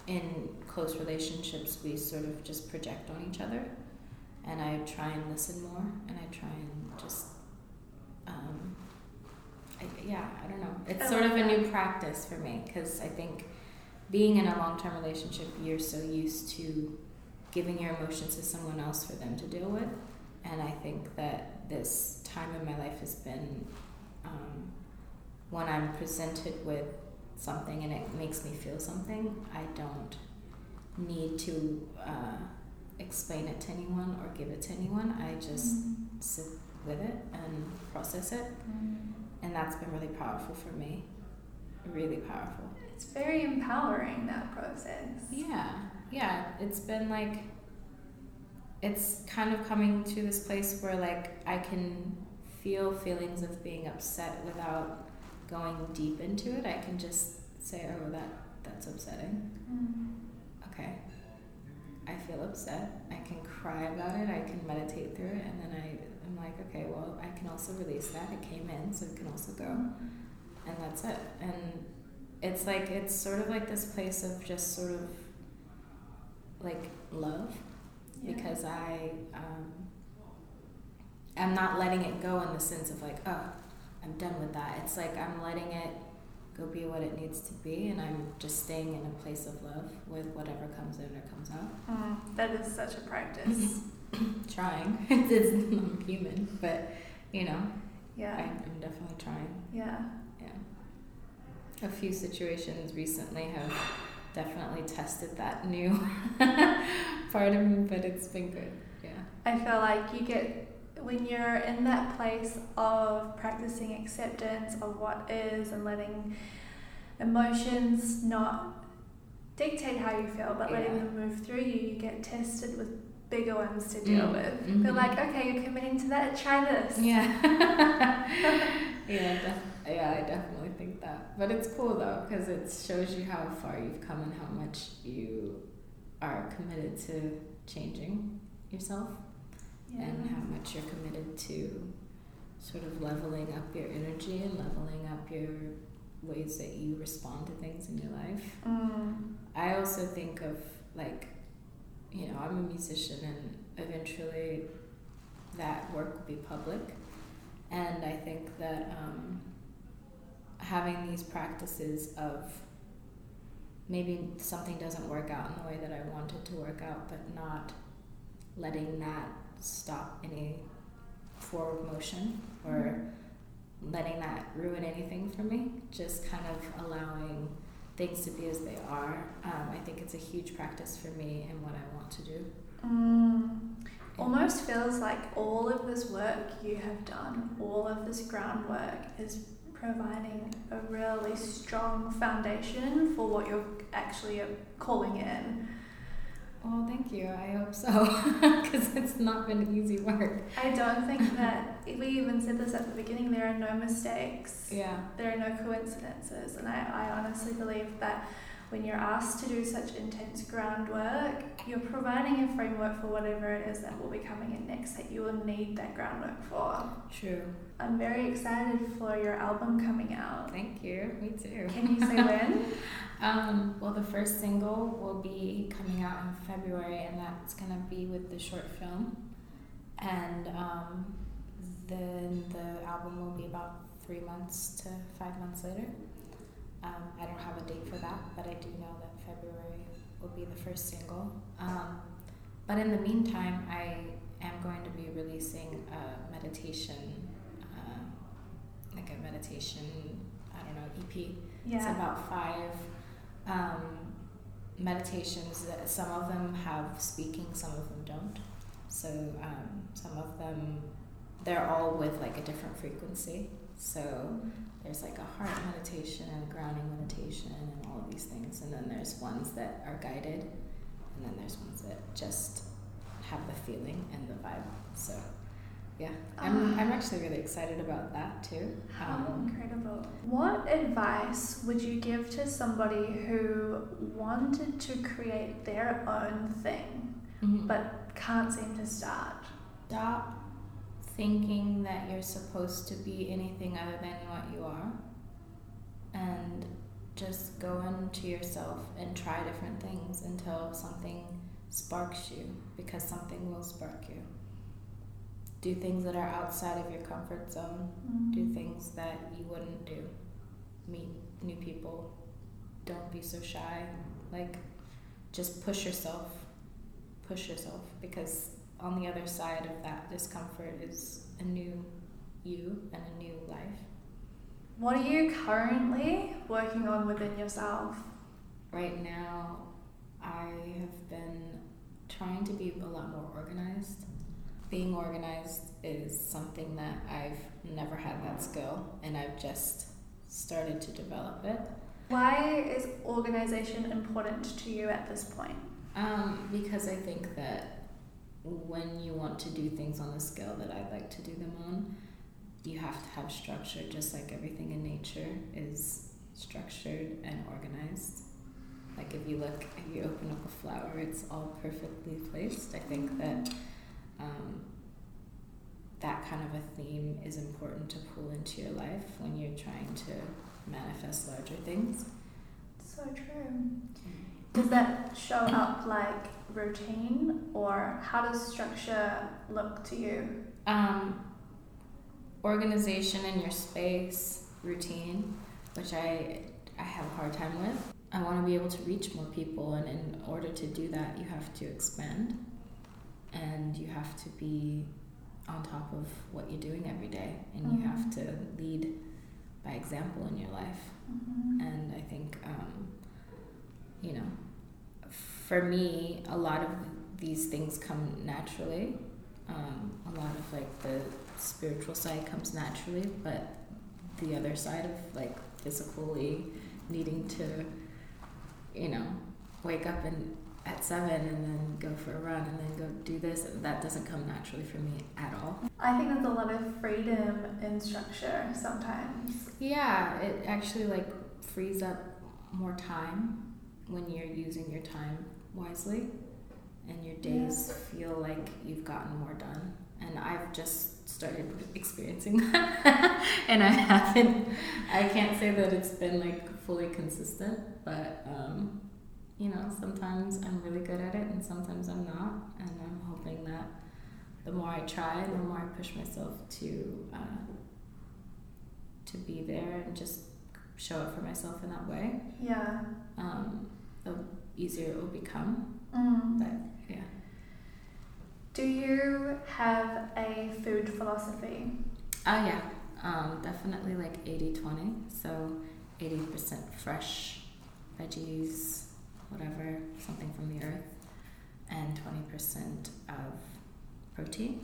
in close relationships, we sort of just project on each other. And I try and listen more, and I try and just, um, I, yeah, I don't know. It's sort of a new practice for me, because I think being in a long-term relationship, you're so used to giving your emotions to someone else for them to deal with. And I think that this time in my life has been um, when I'm presented with something and it makes me feel something, I don't need to uh, explain it to anyone or give it to anyone. I just mm-hmm. sit with it and process it. Mm-hmm. And that's been really powerful for me. Really powerful. It's very empowering, that process. Yeah, yeah. It's been like, it's kind of coming to this place where like I can feel feelings of being upset without going deep into it. I can just say, oh, that that's upsetting. Mm-hmm. Okay. I feel upset. I can cry about it. I can meditate through it. And then I, I'm like, okay, well, I can also release that. It came in, so it can also go. And that's it. And it's like, it's sort of like this place of just sort of like love, yeah. because I um, I'm not letting it go in the sense of like, oh, I'm done with that. It's like I'm letting it go be what it needs to be, and I'm just staying in a place of love with whatever comes in or comes out. Mm, that is such a practice. Trying. It's, I'm human, but you know, yeah, I, I'm definitely trying. Yeah. A few situations recently have definitely tested that new part of me, but it's been good. Yeah. I feel like you get, when you're in that place of practicing acceptance of what is and letting emotions not dictate how you feel, but yeah. letting them move through you, you get tested with bigger ones to deal mm. with. Mm-hmm. But like, okay, you're committing to that, try this. Yeah. yeah, definitely. Yeah, I definitely think that. But it's cool, though, because it shows you how far you've come and how much you are committed to changing yourself yeah. and how much you're committed to sort of leveling up your energy and leveling up your ways that you respond to things in your life. Mm. I also think of, like, you know, I'm a musician, and eventually that work will be public. And I think that... Um, having these practices of maybe something doesn't work out in the way that I want it to work out, but not letting that stop any forward motion or letting that ruin anything for me, just kind of allowing things to be as they are. Um, I think it's a huge practice for me and what I want to do. Um, almost feels like all of this work you have done, all of this groundwork is providing a really strong foundation for what you're actually calling in. Well, thank you. I hope so, because it's not been easy work. I don't think that, we even said this at the beginning, there are no mistakes. Yeah. There are no coincidences. And I, I honestly believe that when you're asked to do such intense groundwork, you're providing a framework for whatever it is that will be coming in next that you will need that groundwork for. True. I'm very excited for your album coming out. Thank you. Me too. Can you say when? um, well, the first single will be coming out in February, and that's going to be with the short film. And um, then the album will be about three months to five months later. Um, I don't have a date for that, but I do know that February will be the first single. Um, but in the meantime, I am going to be releasing a meditation like a meditation, I don't know, E P. Yeah. It's about five um, meditations. That some of them have speaking, some of them don't. So um, some of them, they're all with like a different frequency. So there's like a heart meditation and grounding meditation and all of these things. And then there's ones that are guided, and then there's ones that just have the feeling and the vibe. So yeah, I'm, I'm actually really excited about that too. How um, incredible. What advice would you give to somebody who wanted to create their own thing mm-hmm. but can't seem to start? Stop thinking that you're supposed to be anything other than what you are, and just go into yourself and try different things until something sparks you, because something will spark you. Do things that are outside of your comfort zone. Mm-hmm. Do things that you wouldn't do. Meet new people. Don't be so shy. Like, just push yourself. Push yourself, because on the other side of that discomfort is a new you and a new life. What are you currently working on within yourself? Right now, I have been trying to be a lot more organized. Being organized is something that I've never had that skill, and I've just started to develop it. Why is organization important to you at this point? Um, because I think that when you want to do things on the scale that I'd like to do them on, you have to have structure, just like everything in nature is structured and organized. Like if you look, if you open up a flower, it's all perfectly placed. I think that Um, that kind of a theme is important to pull into your life when you're trying to manifest larger things. So true. Does that show up like routine, or how does structure look to you? Um, organization in your space, routine, which I I have a hard time with. I want to be able to reach more people, and in order to do that, you have to expand. And you have to be on top of what you're doing every day, and mm-hmm. you have to lead by example in your life. Mm-hmm. And I think, um, you know, for me, a lot of these things come naturally. Um, a lot of like the spiritual side comes naturally, but the other side of like physically needing to, you know, wake up and at seven and then go for a run and then go do this, that doesn't come naturally for me at all. I think there's a lot of freedom in structure sometimes. Yeah, it actually like frees up more time when you're using your time wisely, and your days yeah. feel like you've gotten more done. And I've just started experiencing that and I haven't I can't say that it's been like fully consistent, but um you know, sometimes I'm really good at it and sometimes I'm not, and I'm hoping that the more I try, the more I push myself to uh, to be there and just show up for myself in that way. Yeah. Um, the easier it will become. Mm. But yeah. Do you have a food philosophy? Oh yeah, um, definitely like eighty twenty. So eighty percent fresh veggies, whatever, something from the earth, and twenty percent of protein.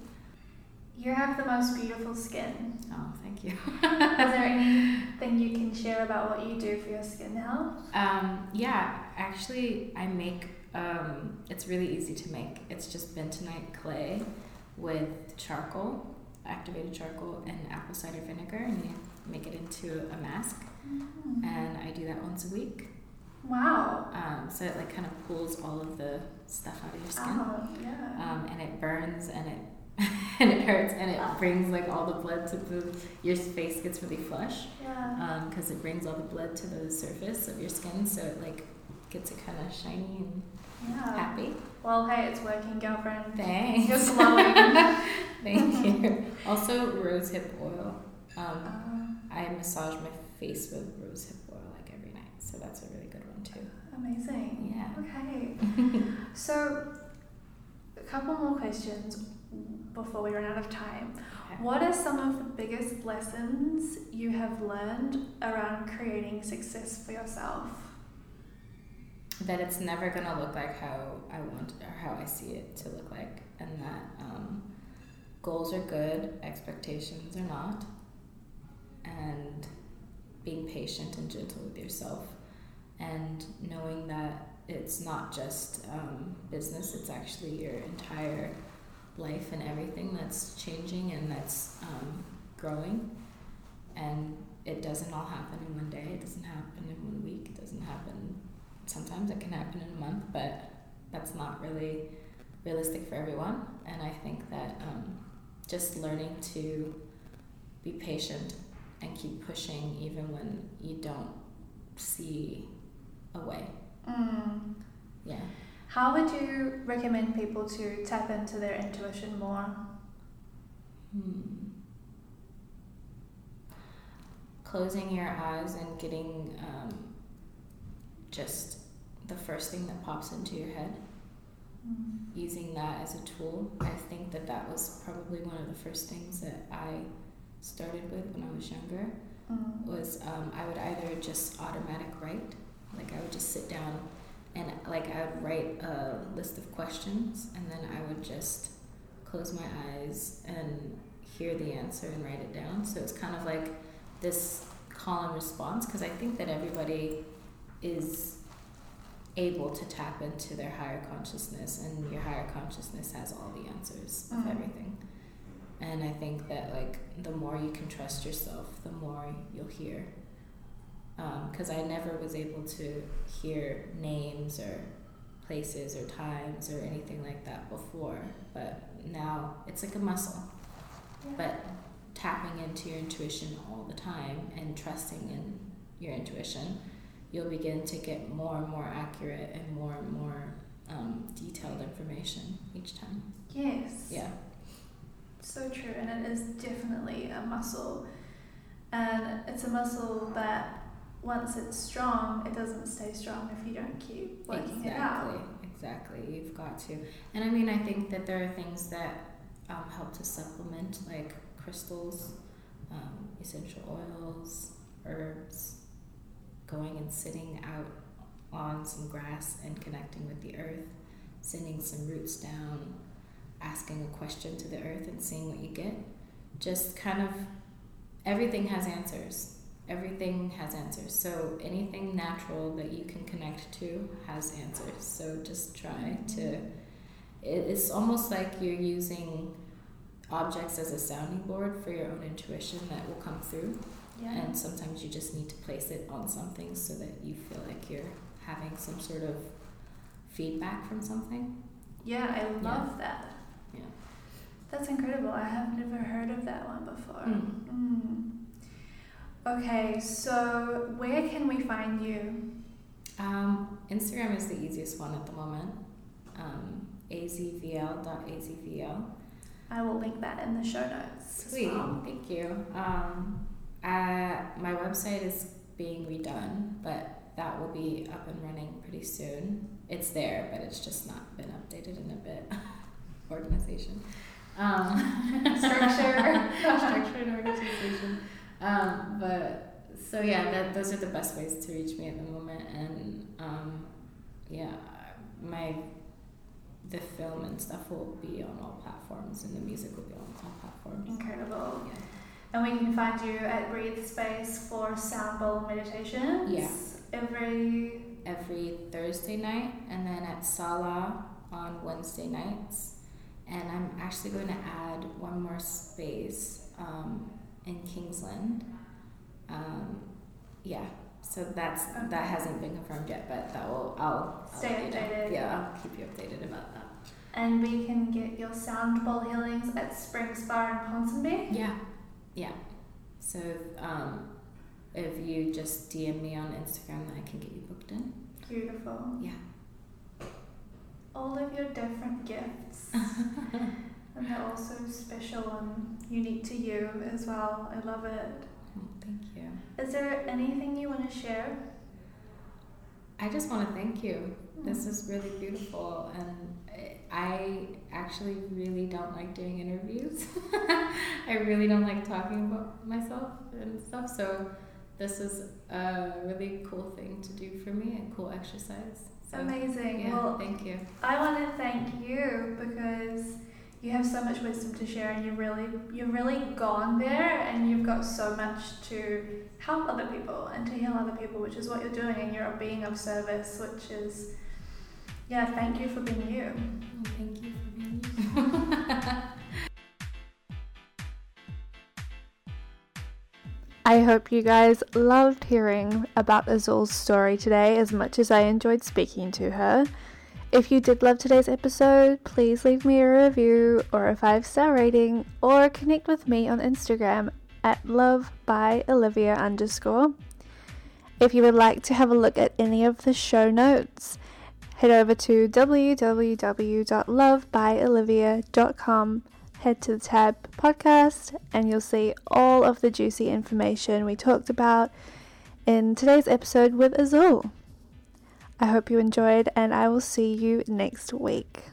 You have the most beautiful skin. Oh, thank you. Is there anything you can share about what you do for your skin health? Um, yeah, actually I make, um, it's really easy to make. It's just bentonite clay with charcoal, activated charcoal, and apple cider vinegar, and you make it into a mask. Mm-hmm. And I do that once a week. Wow. Um, so it like kind of pulls all of the stuff out of your skin. Oh, yeah. Um, and it burns and it and it hurts and it brings like all the blood to the, your face gets really flush. Yeah. Um, because it brings all the blood to the surface of your skin, so it like gets it kind of shiny and yeah. happy. Well, hey, it's working, girlfriend. Thanks. You're glowing. Thank you. Also, rose hip oil. Um, uh, I massage my face with rose hip oil like every night, so that's a really good one too. Amazing. Yeah. Okay. So, a couple more questions before we run out of time. Okay. What are some of the biggest lessons you have learned around creating success for yourself? That it's never gonna look like how I want or how I see it to look like, and that um, goals are good, expectations are not, and being patient and gentle with yourself and knowing that it's not just um, business, it's actually your entire life and everything that's changing and that's um, growing. And it doesn't all happen in one day, it doesn't happen in one week, it doesn't happen, sometimes it can happen in a month, but that's not really realistic for everyone. And I think that um, just learning to be patient and keep pushing even when you don't see a way. Mm. Yeah. How would you recommend people to tap into their intuition more? Hmm. Closing your eyes and getting um, just the first thing that pops into your head. Mm. Using that as a tool. I think that that was probably one of the first things that I started with when I was younger. Mm. Was um, I would either just automatic write. Like I would just sit down and like I would write a list of questions and then I would just close my eyes and hear the answer and write it down. So it's kind of like this call and response, because I think that everybody is able to tap into their higher consciousness, and your higher consciousness has all the answers mm. of everything. And I think that like the more you can trust yourself, the more you'll hear. Because um, I never was able to hear names or places or times or anything like that before, but now it's like a muscle. Yeah. But tapping into your intuition all the time and trusting in your intuition, you'll begin to get more and more accurate and more and more um, detailed information each time. Yes. Yeah. So true, and it is definitely a muscle, and it's a muscle that once it's strong, it doesn't stay strong if you don't keep working it out. Exactly, exactly. You've got to. And I mean, I think that there are things that um, help to supplement, like crystals, um, essential oils, herbs, going and sitting out on some grass and connecting with the earth, sending some roots down, asking a question to the earth and seeing what you get. Just kind of, everything has answers. Everything has answers. So anything natural that you can connect to has answers. So just try to... It's almost like you're using objects as a sounding board for your own intuition that will come through. Yeah. And sometimes you just need to place it on something so that you feel like you're having some sort of feedback from something. Yeah, I love yeah. that. Yeah. That's incredible. I have never heard of that one before. Mm. Mm. Okay, so where can we find you? Um, Instagram is the easiest one at the moment. Um, A Z V L dot A Z V L. I will link that in the show notes. Sweet, as well. Thank you. Um, I, my website is being redone, but that will be up and running pretty soon. It's there, but it's just not been updated in a bit. Organization. Um, structure. Structure and organization. Um, but so yeah, that those are the best ways to reach me at the moment. And um, yeah, my the film and stuff will be on all platforms, and the music will be on all platforms. Incredible. Yeah. And we can find you at Breathe Space for sound bowl meditations. Yes. Yeah. Every every Thursday night, and then at Sala on Wednesday nights. And I'm actually going to add one more space. Um, in Kingsland. Um, yeah, so that's okay. That hasn't been confirmed yet, but that will, I'll, I'll stay updated. Yeah, I'll keep you updated about that. And we can get your sound bowl healings at Spring Spa in Ponsonby? Yeah, yeah. So um, if you just D M me on Instagram, I can get you booked in. Beautiful. Yeah. All of your different gifts. And they're also special and unique to you as well. I love it. Oh, thank you. Is there anything you want to share? I just want to thank you. Mm. This is really beautiful. And I actually really don't like doing interviews. I really don't like talking about myself and stuff. So this is a really cool thing to do for me, and cool exercise. So, amazing. Yeah, well, thank you. I want to thank you because... you have so much wisdom to share, and you've really you've really gone there, and you've got so much to help other people and to heal other people, which is what you're doing, and you're being of service, which is, yeah, thank you for being you. Oh, thank you for being you. I hope you guys loved hearing about Azul's story today as much as I enjoyed speaking to her. If you did love today's episode, please leave me a review or a five-star rating, or connect with me on Instagram at lovebyolivia underscore. If you would like to have a look at any of the show notes, head over to w w w dot love by olivia dot com, head to the tab podcast, and you'll see all of the juicy information we talked about in today's episode with Azul. I hope you enjoyed, and I will see you next week.